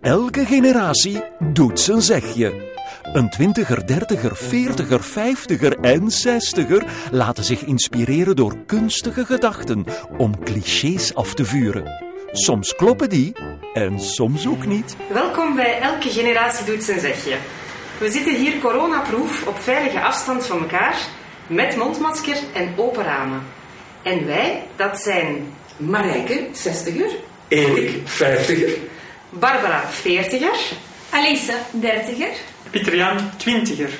Elke generatie doet zijn zegje. Een 20er, 30er, 40er, 50er en 60er laten zich inspireren door kunstige gedachten om clichés af te vuren. Soms kloppen die en soms ook niet. Welkom bij Elke generatie doet zijn zegje. We zitten hier coronaproof op veilige afstand van elkaar, met mondmasker en open ramen. En wij, dat zijn Marijke, 60er. Erik, 50er. Barbara, 40er. Alice, 30er. Pieter-Jan, 20er.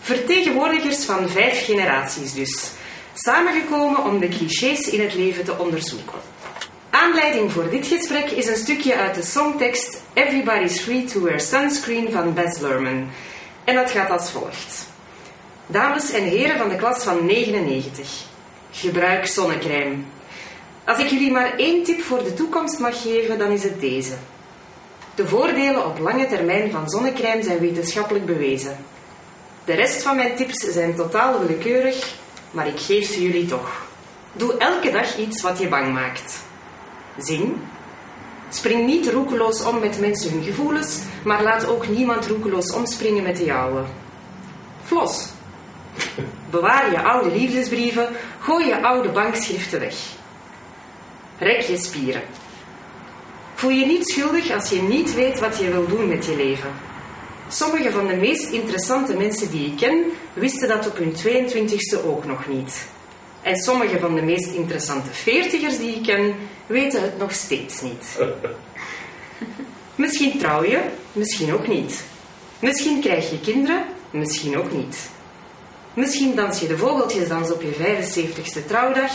Vertegenwoordigers van 5 generaties dus. Samengekomen om de clichés in het leven te onderzoeken. Aanleiding voor dit gesprek is een stukje uit de songtekst Everybody's Free to Wear Sunscreen van Baz Luhrmann. En dat gaat als volgt. Dames en heren van de klas van 99. Gebruik zonnecrème. Als ik jullie maar 1 tip voor de toekomst mag geven, dan is het deze. De voordelen op lange termijn van zonnecrème zijn wetenschappelijk bewezen. De rest van mijn tips zijn totaal willekeurig, maar ik geef ze jullie toch. Doe elke dag iets wat je bang maakt. Zing. Spring niet roekeloos om met mensen hun gevoelens, maar laat ook niemand roekeloos omspringen met de jouwe. Flos. Bewaar je oude liefdesbrieven, gooi je oude bankschriften weg. Rek je spieren. Voel je niet schuldig als je niet weet wat je wil doen met je leven. Sommige van de meest interessante mensen die ik ken, wisten dat op hun 22e ook nog niet. En sommige van de meest interessante 40ers die ik ken, weten het nog steeds niet. Misschien trouw je, misschien ook niet. Misschien krijg je kinderen, misschien ook niet. Misschien dans je de vogeltjesdans op je 75e trouwdag,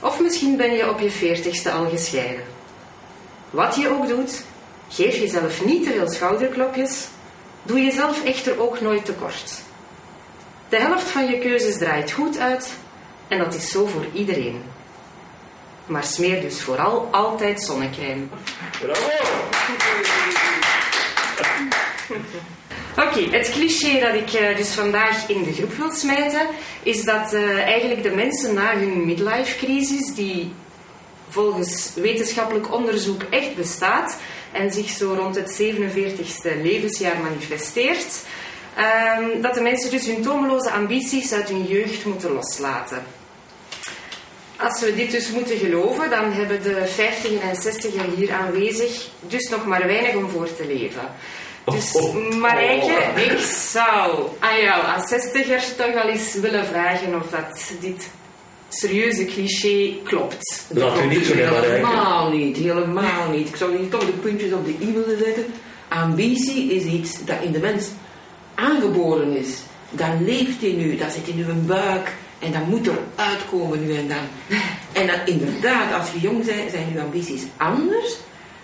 of misschien ben je op je 40e al gescheiden. Wat je ook doet, geef jezelf niet te veel schouderklopjes, doe jezelf echter ook nooit tekort. De helft van je keuzes draait goed uit en dat is zo voor iedereen. Maar smeer dus vooral altijd zonnecrème. Bravo! Oké, het cliché dat ik dus vandaag in de groep wil smijten, is dat eigenlijk de mensen na hun midlife-crisis, die volgens wetenschappelijk onderzoek echt bestaat en zich zo rond het 47e levensjaar manifesteert, dat de mensen dus hun tomeloze ambities uit hun jeugd moeten loslaten. Als we dit dus moeten geloven, dan hebben de 50e en 60e hier aanwezig dus nog maar weinig om voor te leven. Dus Marijke, ik zou aan jou als 60er toch wel eens willen vragen of dat dit serieuze cliché klopt. Laat u niet zo helemaal rijken. Helemaal niet. Ik zou hier toch de puntjes op de i willen zetten. Ambitie is iets dat in de mens aangeboren is. Dat leeft in u, dat zit in uw buik en dat moet er uitkomen nu en dan. En dat, inderdaad, als je jong bent, zijn uw ambities anders,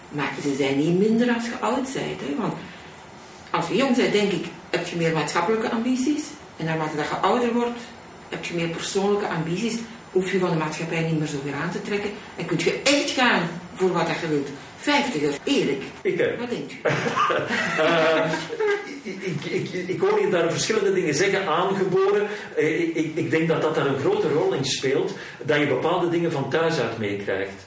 maar ze zijn niet minder als je oud bent. Hè? Want als je jong bent, denk ik, heb je meer maatschappelijke ambities en naarmate dat je ouder wordt, heb je meer persoonlijke ambities, hoef je van de maatschappij niet meer zoveel aan te trekken en kun je echt gaan voor wat je wilt. 50er, eerlijk. Wat denkt u? Ik hoor je daar verschillende dingen zeggen, aangeboren. Ik denk dat daar een grote rol in speelt, dat je bepaalde dingen van thuis uit meekrijgt.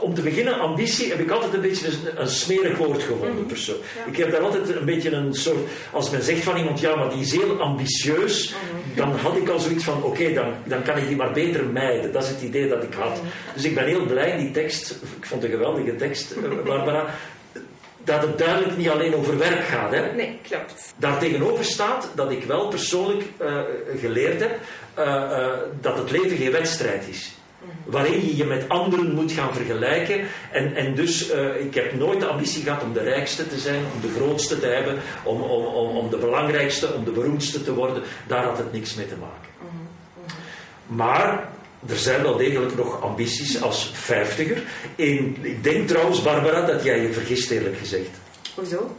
Om te beginnen, ambitie heb ik altijd een beetje een smerig woord gevonden. Persoon. Ja. Ik heb daar altijd een beetje een soort, als men zegt van iemand, ja, maar die is heel ambitieus, dan had ik al zoiets van, oké, dan kan ik die maar beter mijden. Dat is het idee dat ik had. Dus ik ben heel blij, die tekst, ik vond het een geweldige tekst, Barbara, dat het duidelijk niet alleen over werk gaat. Hè? Nee, klopt. Daartegenover staat dat ik wel persoonlijk geleerd heb dat het leven geen wedstrijd is. Waarin je je met anderen moet gaan vergelijken. En dus, ik heb nooit de ambitie gehad om de rijkste te zijn, om de grootste te hebben, om de belangrijkste, om de beroemdste te worden. Daar had het niks mee te maken. Maar er zijn wel degelijk nog ambities als 50er. Ik denk trouwens, Barbara, dat jij je vergist, eerlijk gezegd. Hoezo?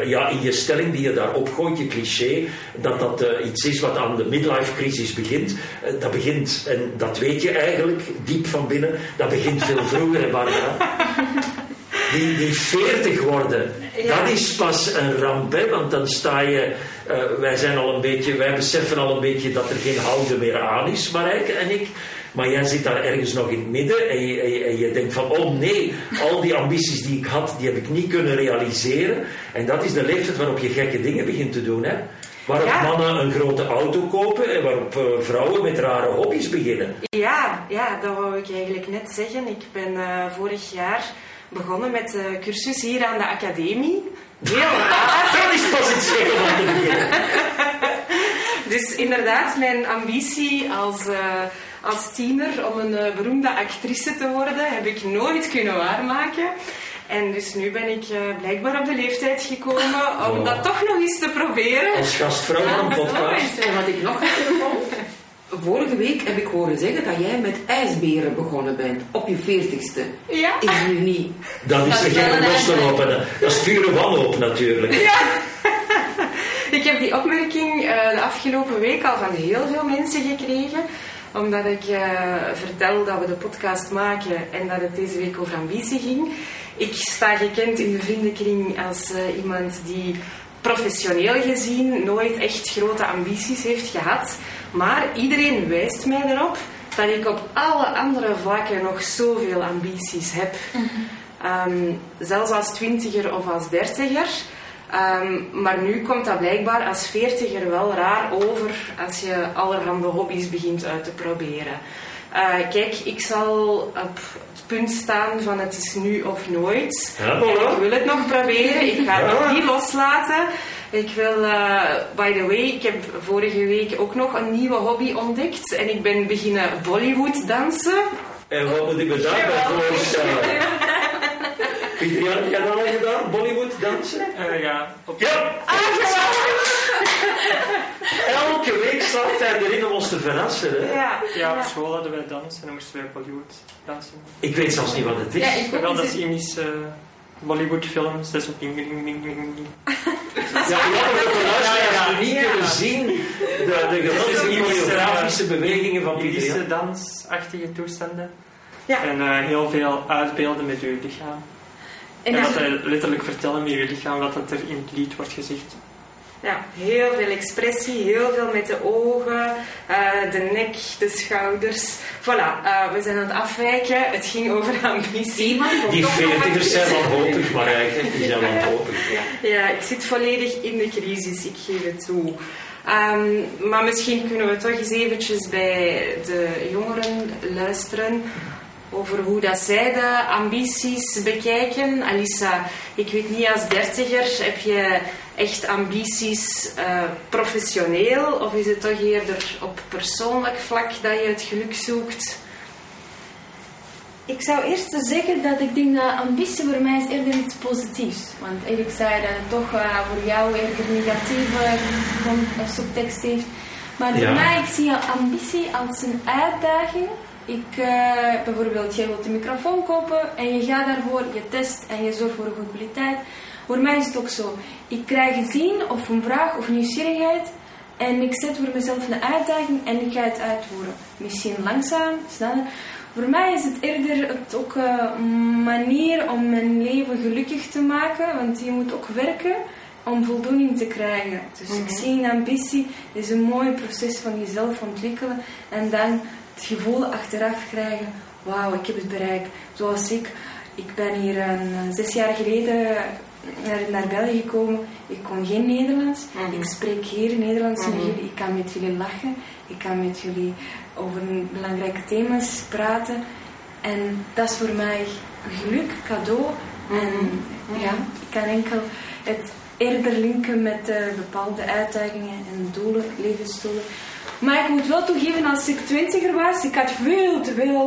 In je stelling die je daar opgooit, je cliché, dat iets is wat aan de midlife-crisis begint. Dat begint, en dat weet je eigenlijk, diep van binnen, dat begint veel vroeger, hè, Barbara. Die 40 worden, ja. Dat is pas een ramp, hè, want dan sta je... wij beseffen al een beetje dat er geen houden meer aan is, Marijke en ik. Maar jij zit daar ergens nog in het midden en je denkt van, oh nee, al die ambities die ik had, die heb ik niet kunnen realiseren. En dat is de leeftijd waarop je gekke dingen begint te doen, hè? Waarop mannen een grote auto kopen en waarop vrouwen met rare hobby's beginnen. Ja, dat wou ik eigenlijk net zeggen. Ik ben vorig jaar begonnen met de cursus hier aan de academie. Heel raar. Dat is pas iets gekker van te beginnen. Dus inderdaad, mijn ambitie als tiener om een beroemde actrice te worden, heb ik nooit kunnen waarmaken. En dus nu ben ik blijkbaar op de leeftijd gekomen om dat toch nog eens te proberen. Als gastvrouw van een podcast. En wat ik nog even vond, vorige week heb ik horen zeggen dat jij met ijsberen begonnen bent. Op je 40ste. Ja. Is nu niet. Dat is geen monster openen. Dat is pure wanhoop natuurlijk. Ja. Ik heb die opmerking de afgelopen week al van heel veel mensen gekregen. Omdat ik vertel dat we de podcast maken en dat het deze week over ambitie ging. Ik sta gekend in de vriendenkring als iemand die professioneel gezien nooit echt grote ambities heeft gehad. Maar iedereen wijst mij erop dat ik op alle andere vlakken nog zoveel ambities heb. Zelfs als 20er of als 30er. Maar nu komt dat blijkbaar als 40er wel raar over als je allerhande hobby's begint uit te proberen. Kijk, ik zal op het punt staan van het is nu of nooit. Ja, ik wil het nog proberen, ik ga het nog niet loslaten. Ik wil, by the way, ik heb vorige week ook nog een nieuwe hobby ontdekt en ik ben beginnen Bollywood dansen. En wat moet ik me daarbij voorstellen? Heb jij dat al gedaan? Bollywood dansen? Ja! Elke week slaat hij erin om ons te verrassen, hè? Ja, op school hadden wij dansen en dan moesten wij Bollywood dansen. Ik weet zelfs niet wat het is. Ja, ik wel, dat is Indisch Bollywood films, dat is op ding ding ding ding ding. Ja, je had het ook niet kunnen zien. De choreografische bewegingen van Indische dansachtige toestanden. Ja. En heel veel uitbeelden met uw lichaam. En dat zij letterlijk vertellen met je lichaam wat er in het lied wordt gezegd. Ja, heel veel expressie, heel veel met de ogen, de nek, de schouders. Voilà, we zijn aan het afwijken. Het ging over ambitie. Die 40ers zijn wel hopig, maar eigenlijk is dat wel hopig. Ja, ik zit volledig in de crisis, ik geef het toe. Maar misschien kunnen we toch eens eventjes bij de jongeren luisteren over hoe dat zij de ambities bekijken. Alissa, ik weet niet, als 30er heb je echt ambities professioneel of is het toch eerder op persoonlijk vlak dat je het geluk zoekt? Ik zou eerst zeggen dat ik denk dat ambitie voor mij is eerder iets positiefs. Want Erik zei dat het toch voor jou eerder negatieve subtekst heeft. Maar voor mij, ik zie ambitie als een uitdaging. Bijvoorbeeld, jij wilt een microfoon kopen en je gaat daarvoor, je test en je zorgt voor een goede kwaliteit. Voor mij is het ook zo. Ik krijg een zin of een vraag of nieuwsgierigheid en ik zet voor mezelf een uitdaging en ik ga het uitvoeren. Misschien langzaam, sneller. Voor mij is het eerder ook een manier om mijn leven gelukkig te maken, want je moet ook werken om voldoening te krijgen. Dus ik zie een ambitie, het is een mooi proces van jezelf ontwikkelen en dan het gevoel achteraf krijgen, wauw, ik heb het bereikt. Zoals ik ben hier 6 jaar geleden naar België gekomen. Ik kon geen Nederlands. Ik spreek hier Nederlands met jullie. Ik kan met jullie lachen. Ik kan met jullie over belangrijke thema's praten. En dat is voor mij geluk, cadeau. En ja, ik kan enkel het eerder linken met bepaalde uitdagingen en doelen, levensdoelen. Maar ik moet wel toegeven, als ik 20er was, ik had veel te veel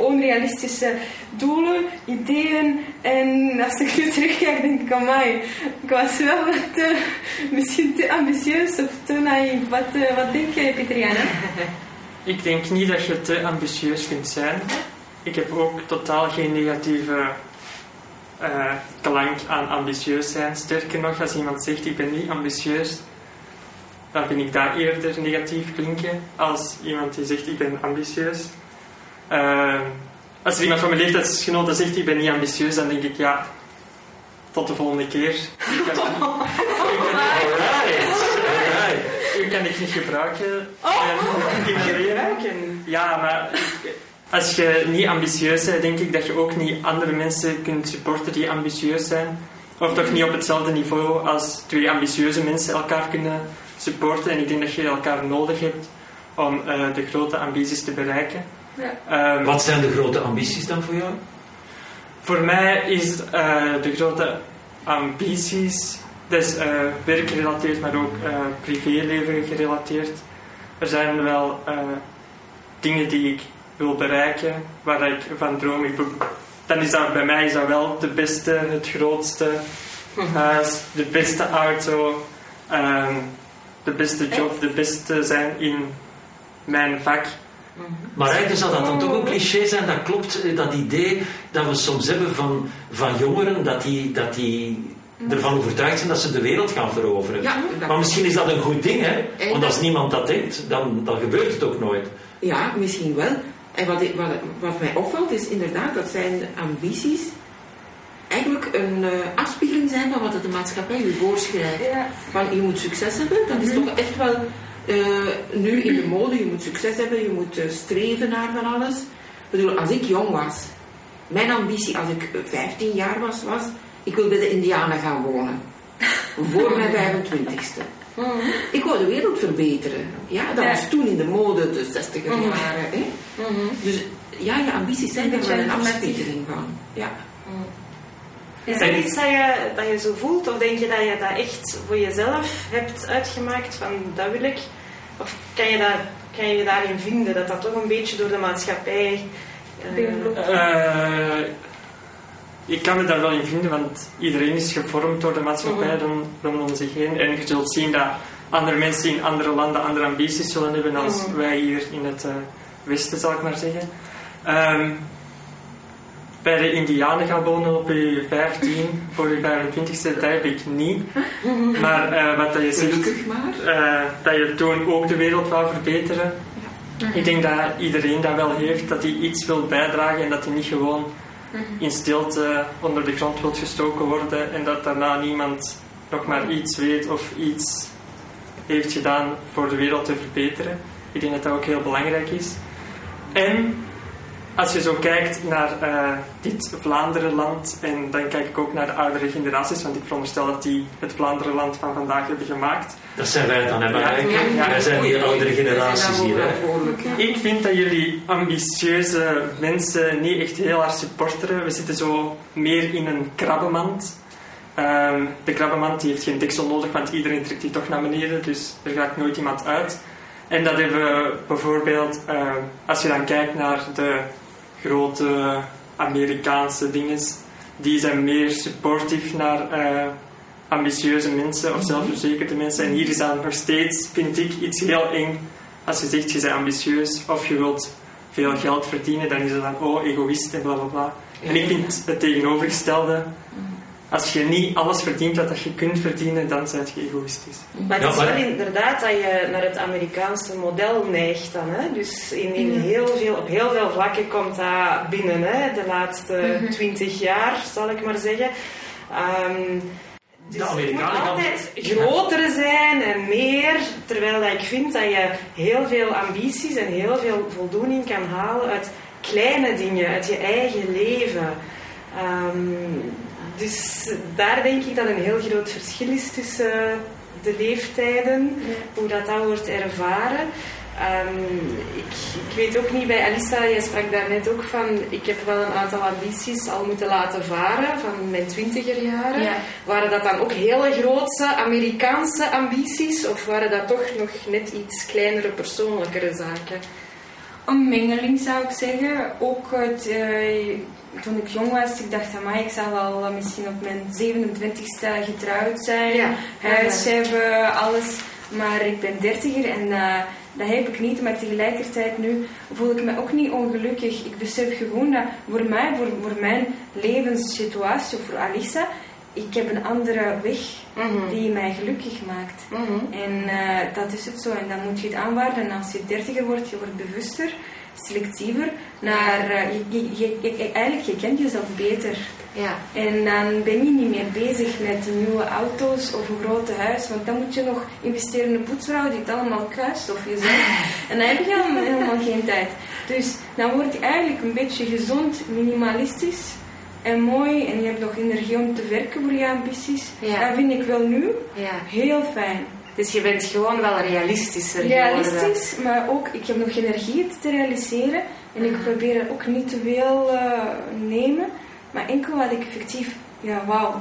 onrealistische doelen, ideeën. En als ik nu terugkijk, denk ik, amai, ik was wel wat, misschien te ambitieus of te naïef. Wat denk jij, Pietriana? Ik denk niet dat je te ambitieus kunt zijn. Ik heb ook totaal geen negatieve klank aan ambitieus zijn. Sterker nog, als iemand zegt, ik ben niet ambitieus, dan vind ik daar eerder negatief klinken als iemand die zegt, ik ben ambitieus. Als er iemand van mijn leeftijdsgenoten zegt, ik ben niet ambitieus, dan denk ik, ja, tot de volgende keer. Ik sunscreen kan ik niet gebruiken. Ik gebruik en... Ja, maar als je niet ambitieus bent, denk ik dat je ook niet andere mensen kunt supporten die ambitieus zijn. Of toch niet op hetzelfde niveau als twee ambitieuze mensen elkaar kunnen supporten. En ik denk dat je elkaar nodig hebt om de grote ambities te bereiken. Ja. Wat zijn de grote ambities dan voor jou? Voor mij is de grote ambities, dus werkgerelateerd, maar ook privéleven gerelateerd. Er zijn wel dingen die ik wil bereiken, waar ik van droom. Dan is dat bij mij is dat wel de beste, het grootste huis, de beste auto, de beste job, de beste zijn in mijn vak. Maar eigenlijk zal dat dan toch ook cliché zijn, dat klopt, dat idee dat we soms hebben van jongeren, dat die ervan overtuigd zijn dat ze de wereld gaan veroveren. Ja, maar misschien is dat een goed ding, hè? Want als niemand dat denkt, dan gebeurt het ook nooit. Ja, misschien wel. En wat mij opvalt is inderdaad dat zijn ambities eigenlijk een afspiegeling zijn van wat de maatschappij je voorschrijft. Ja. Van je moet succes hebben, dat is toch echt wel... nu in de mode, je moet succes hebben, je moet streven naar van alles. Ik bedoel, als ik jong was, mijn ambitie als ik 15 jaar was, ik wil bij de Indianen gaan wonen. Voor mijn 25ste. Ik wou de wereld verbeteren. Ja, dat was toen in de mode, de 60er jaren. Hè? Dus ja, je ambities zijn daar wel een afspiegeling van. Ja. Is dat iets dat je zo voelt? Of denk je dat je dat echt voor jezelf hebt uitgemaakt? Van, dat wil ik. Of kan je daarin vinden? Dat dat toch een beetje door de maatschappij... ik kan me daar wel in vinden, want iedereen is gevormd door de maatschappij rondom zich heen. En je zult zien dat andere mensen in andere landen andere ambities zullen hebben als wij hier in het Westen, zal ik maar zeggen. Bij de Indianen gaan wonen op je 15, voor je 25ste, dat heb ik niet. Maar wat dat je zegt, dat je toen ook de wereld wou verbeteren. Ja. Ik denk dat iedereen dat wel heeft, dat hij iets wil bijdragen en dat hij niet gewoon in stilte onder de grond wil gestoken worden en dat daarna niemand nog maar iets weet of iets heeft gedaan voor de wereld te verbeteren. Ik denk dat dat ook heel belangrijk is. En... als je zo kijkt naar dit Vlaanderenland, en dan kijk ik ook naar de oudere generaties, want ik veronderstel dat die het Vlaanderenland van vandaag hebben gemaakt. Dat zijn wij dan, hè? Ja. Wij zijn die oudere generaties hier. Hè? Ik vind dat jullie ambitieuze mensen niet echt heel hard supporteren. We zitten zo meer in een krabbenmand. De krabbenmand die heeft geen deksel nodig, want iedereen trekt die toch naar beneden, dus er gaat nooit iemand uit. En dat hebben we bijvoorbeeld, als je dan kijkt naar de grote Amerikaanse dinges, die zijn meer supportief naar ambitieuze mensen of zelfverzekerde mensen. En hier is dan nog steeds, vind ik, iets heel eng. Als je zegt, je bent ambitieus of je wilt veel geld verdienen, dan is het dan, oh, egoïst en blablabla. En ik vind het tegenovergestelde... Als je niet alles verdient wat je kunt verdienen, dan ben je egoïstisch. Maar het is wel inderdaad dat je naar het Amerikaanse model neigt dan. Hè? Dus op heel veel vlakken komt dat binnen. Hè? De laatste 20 jaar, zal ik maar zeggen. Dus het moet altijd grotere zijn en meer. Terwijl dat ik vind dat je heel veel ambities en heel veel voldoening kan halen uit kleine dingen. Uit je eigen leven. Dus daar denk ik dat een heel groot verschil is tussen de leeftijden, hoe dat wordt ervaren. Ik weet ook niet, bij Alissa, jij sprak daar net ook van, ik heb wel een aantal ambities al moeten laten varen van mijn 20er jaren. Ja. Waren dat dan ook hele grote Amerikaanse ambities of waren dat toch nog net iets kleinere, persoonlijkere zaken? Een mengeling zou ik zeggen, ook het... Toen ik jong was, ik dacht, amai, ik zal al misschien op mijn 27ste getrouwd zijn, huis hebben, alles. Maar ik ben 30er en dat heb ik niet. Maar tegelijkertijd nu voel ik me ook niet ongelukkig. Ik besef gewoon dat voor mij, voor mijn levenssituatie, of voor Alissa, ik heb een andere weg die mij gelukkig maakt. En dat is het zo. En dan moet je het aanvaarden. Als je 30er wordt, je wordt bewuster, selectiever, naar, eigenlijk je kent jezelf beter. Ja. En dan ben je niet meer bezig met nieuwe auto's of een grote huis, want dan moet je nog investeren in een poetsvrouw die het allemaal kruist of jezelf. En dan heb je helemaal geen tijd. Dus dan word je eigenlijk een beetje gezond, minimalistisch en mooi en je hebt nog energie om te werken voor je ambities. Ja. Dat vind ik wel nu heel fijn. Dus je bent gewoon wel realistischer geworden. Realistisch, maar ook, ik heb nog energie te realiseren. En ik probeer ook niet te veel nemen. Maar enkel wat ik effectief,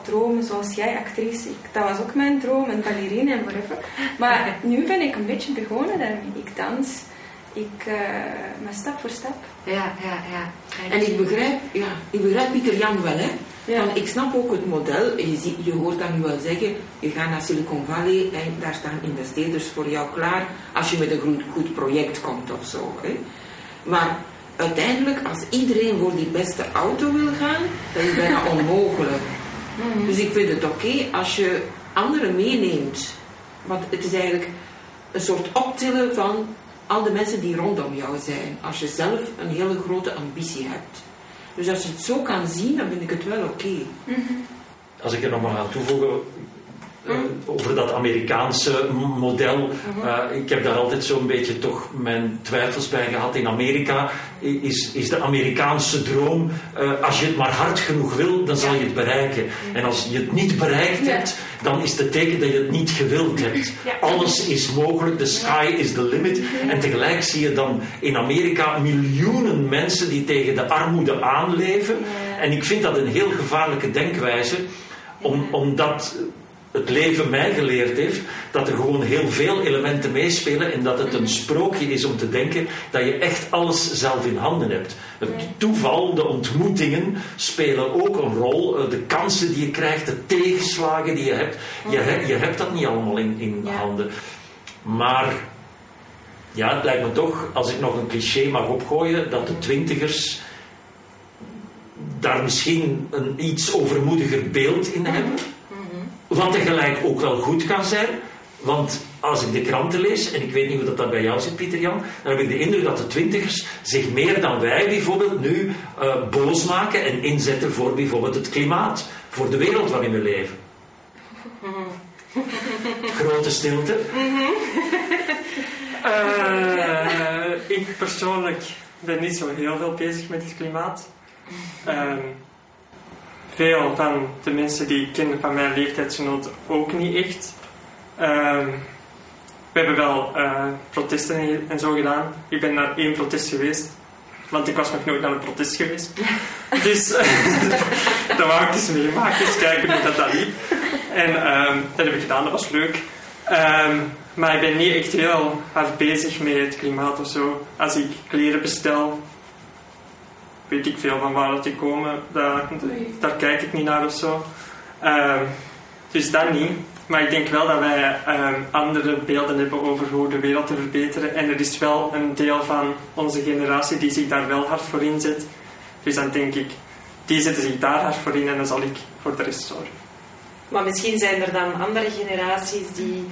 dromen zoals jij, actrice. Dat was ook mijn droom, en ballerina en whatever. Maar nu ben ik een beetje begonnen daarmee. Ik dans, maar stap voor stap. Ja. En ik begrijp Pieter Jan wel, hè. Ja. Want ik snap ook het model, je hoort dat nu wel zeggen, je gaat naar Silicon Valley en daar staan investeerders voor jou klaar als je met een goed project komt of zo. Hè. Maar uiteindelijk, als iedereen voor die beste auto wil gaan, dat is bijna onmogelijk. Mm-hmm. Dus ik vind het oké als je anderen meeneemt. Want het is eigenlijk een soort optillen van al de mensen die rondom jou zijn, als je zelf een hele grote ambitie hebt. Dus als je het zo kan zien, dan vind ik het wel oké. Mm-hmm. Als ik er nog maar aan toevoegen over dat Amerikaanse model. Mm-hmm. Ik heb daar altijd zo'n beetje toch mijn twijfels bij gehad. In Amerika is de Amerikaanse droom, als je het maar hard genoeg wil, dan zal je het bereiken. Mm-hmm. En als je het niet bereikt hebt, dan is het teken dat je het niet gewild hebt. Ja. Alles is mogelijk, the sky is the limit. En tegelijk zie je dan in Amerika miljoenen mensen die tegen de armoede aanleven. Ja. En ik vind dat een heel gevaarlijke denkwijze, omdat het leven mij geleerd heeft dat er gewoon heel veel elementen meespelen en dat het een sprookje is om te denken dat je echt alles zelf in handen hebt. Het toeval, de ontmoetingen spelen ook een rol. De kansen die je krijgt, de tegenslagen die je hebt. Je hebt dat niet allemaal in handen. Maar het lijkt me toch, als ik nog een cliché mag opgooien, dat de 20ers daar misschien een iets overmoediger beeld in hebben. Wat tegelijk ook wel goed kan zijn, want als ik de kranten lees, en ik weet niet hoe dat bij jou zit, Pieter Jan, dan heb ik de indruk dat de 20ers zich meer dan wij bijvoorbeeld nu boos maken en inzetten voor bijvoorbeeld het klimaat, voor de wereld waarin we leven. Grote stilte. Ik persoonlijk ben niet zo heel veel bezig met het klimaat. Veel van de mensen die ik ken van mijn leeftijdsgenoten ook niet echt. We hebben wel protesten en zo gedaan. Ik ben naar 1 protest geweest, want ik was nog nooit naar een protest geweest. Dus dat wou ik eens meegemaakt, eens kijken hoe dat liep. En dat heb ik gedaan, dat was leuk. Maar ik ben niet echt heel hard bezig met het klimaat of zo. Als ik kleren bestel, weet ik veel van waar dat die komen, daar kijk ik niet naar of zo. Dus dat niet. Maar ik denk wel dat wij andere beelden hebben over hoe de wereld te verbeteren. En er is wel een deel van onze generatie die zich daar wel hard voor inzet. Dus dan denk ik, die zetten zich daar hard voor in en dan zal ik voor de rest zorgen. Maar misschien zijn er dan andere generaties die,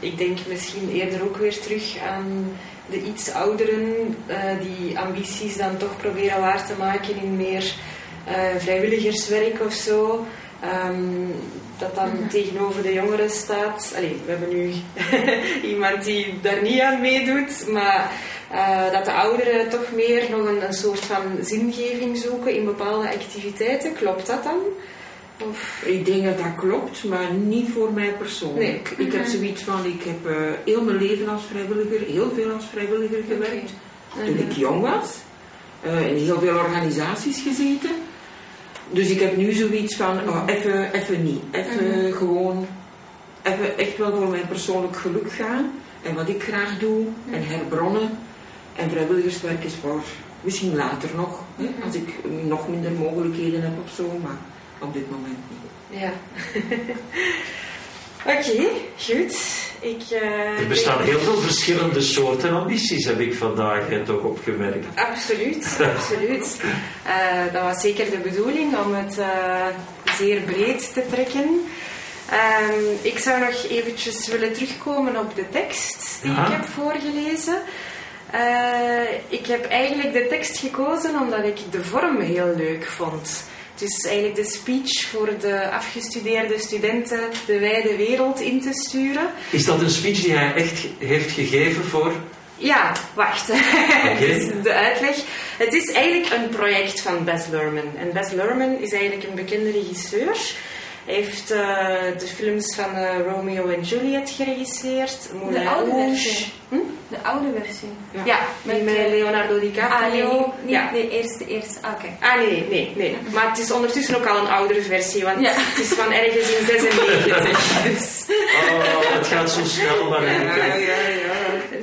ik denk misschien eerder ook weer terug aan de iets ouderen die ambities dan toch proberen waar te maken in meer vrijwilligerswerk of zo. Dat dan tegenover de jongeren staat. Allee, we hebben nu iemand die daar niet aan meedoet, maar dat de ouderen toch meer nog een soort van zingeving zoeken in bepaalde activiteiten. Klopt dat dan? Of? Ik denk dat dat klopt, maar niet voor mij persoonlijk. Nee. Ik heb zoiets van, ik heb heel mijn leven als vrijwilliger, heel veel als vrijwilliger gewerkt. Okay. Toen ik jong was. In heel veel organisaties gezeten. Dus ik heb nu zoiets van, even niet. Even gewoon, even echt wel voor mijn persoonlijk geluk gaan. En wat ik graag doe. En herbronnen. En vrijwilligerswerk is voor misschien later nog. Hè, als ik nog minder mogelijkheden heb of zo, maar op dit moment niet. Ja. Oké, goed. Er bestaan heel veel verschillende soorten ambities, heb ik vandaag toch opgemerkt. Absoluut. Dat was zeker de bedoeling om het zeer breed te trekken. Ik zou nog eventjes willen terugkomen op de tekst die ik heb voorgelezen. Ik heb eigenlijk de tekst gekozen omdat ik de vorm heel leuk vond. Dus eigenlijk de speech voor de afgestudeerde studenten de wijde wereld in te sturen. Is dat een speech die hij echt heeft gegeven voor... Ja, wacht. Okay. Dus de uitleg. Het is eigenlijk een project van Baz Luhrmann. En Baz Luhrmann is eigenlijk een bekende regisseur. Hij heeft de films van Romeo en Juliet geregisseerd. Moulin Rouge. De oude versie? Ja, ja, met Leonardo DiCaprio. Nee. Maar het is ondertussen ook al een oudere versie, want het is van ergens in 96. Dus. Oh, het gaat zo snel dan eigenlijk.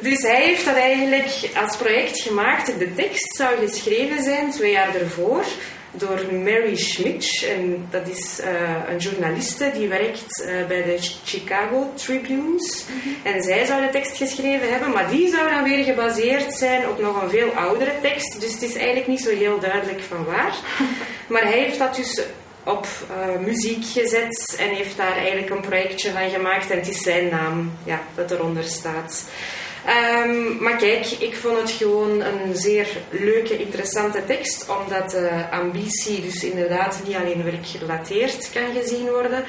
Dus hij heeft dat eigenlijk als project gemaakt. De tekst zou geschreven zijn 2 jaar ervoor door Mary Schmidt. En dat is een journaliste die werkt bij de Chicago Tribunes. Mm-hmm. En zij zou de tekst geschreven hebben, maar die zou dan weer gebaseerd zijn op nog een veel oudere tekst. Dus het is eigenlijk niet zo heel duidelijk van waar. Maar hij heeft dat dus op muziek gezet en heeft daar eigenlijk een projectje van gemaakt. En het is zijn naam dat eronder staat. Maar kijk, ik vond het gewoon een zeer leuke, interessante tekst, omdat de ambitie dus inderdaad niet alleen werkgerelateerd kan gezien worden,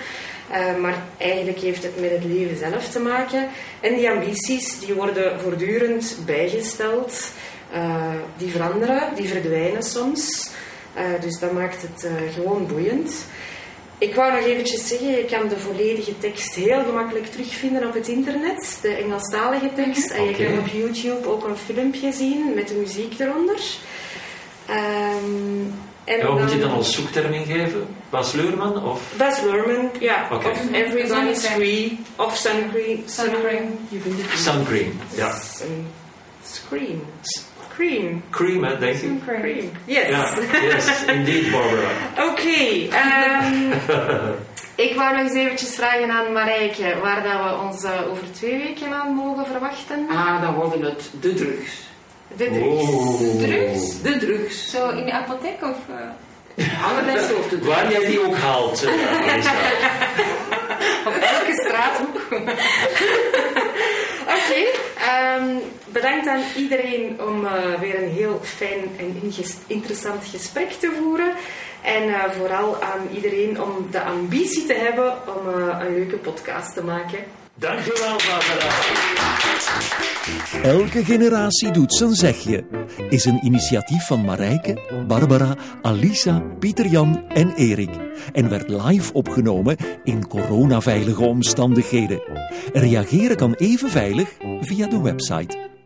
maar eigenlijk heeft het met het leven zelf te maken. En die ambities die worden voortdurend bijgesteld, die veranderen, die verdwijnen soms. Dus dat maakt het gewoon boeiend. Ik wou nog eventjes zeggen, je kan de volledige tekst heel gemakkelijk terugvinden op het internet. De Engelstalige tekst. Okay. En je kan op YouTube ook een filmpje zien met de muziek eronder. En wat moet je dan als zoekterm ingeven? Baz Luhrmann of? Baz Luhrmann, ja. Okay. Of Everybody's Free. Of Sunscreen. Sunscreen, ja. Sunscreen. Cream. Cream, hè, denk ik. Cream. Yes. Ja, yes, indeed, Barbara. Oké. Ik wou nog eens eventjes vragen aan Marijke waar dat we ons over 2 weken aan mogen verwachten. Ah, dan worden het de drugs. De drugs. Oh. De drugs? De drugs. Zo in de apotheek of... Allerlei soorten drugs. Waar jij die ook haalt. Op elke straathoek. Oké. Bedankt aan iedereen om weer een heel fijn en interessant gesprek te voeren. En vooral aan iedereen om de ambitie te hebben om een leuke podcast te maken. Dankjewel, Barbara. Elke generatie doet zijn zegje. Is een initiatief van Marijke, Barbara, Alisa, Pieter-Jan en Erik. En werd live opgenomen in coronaveilige omstandigheden. Reageren kan even veilig via de website.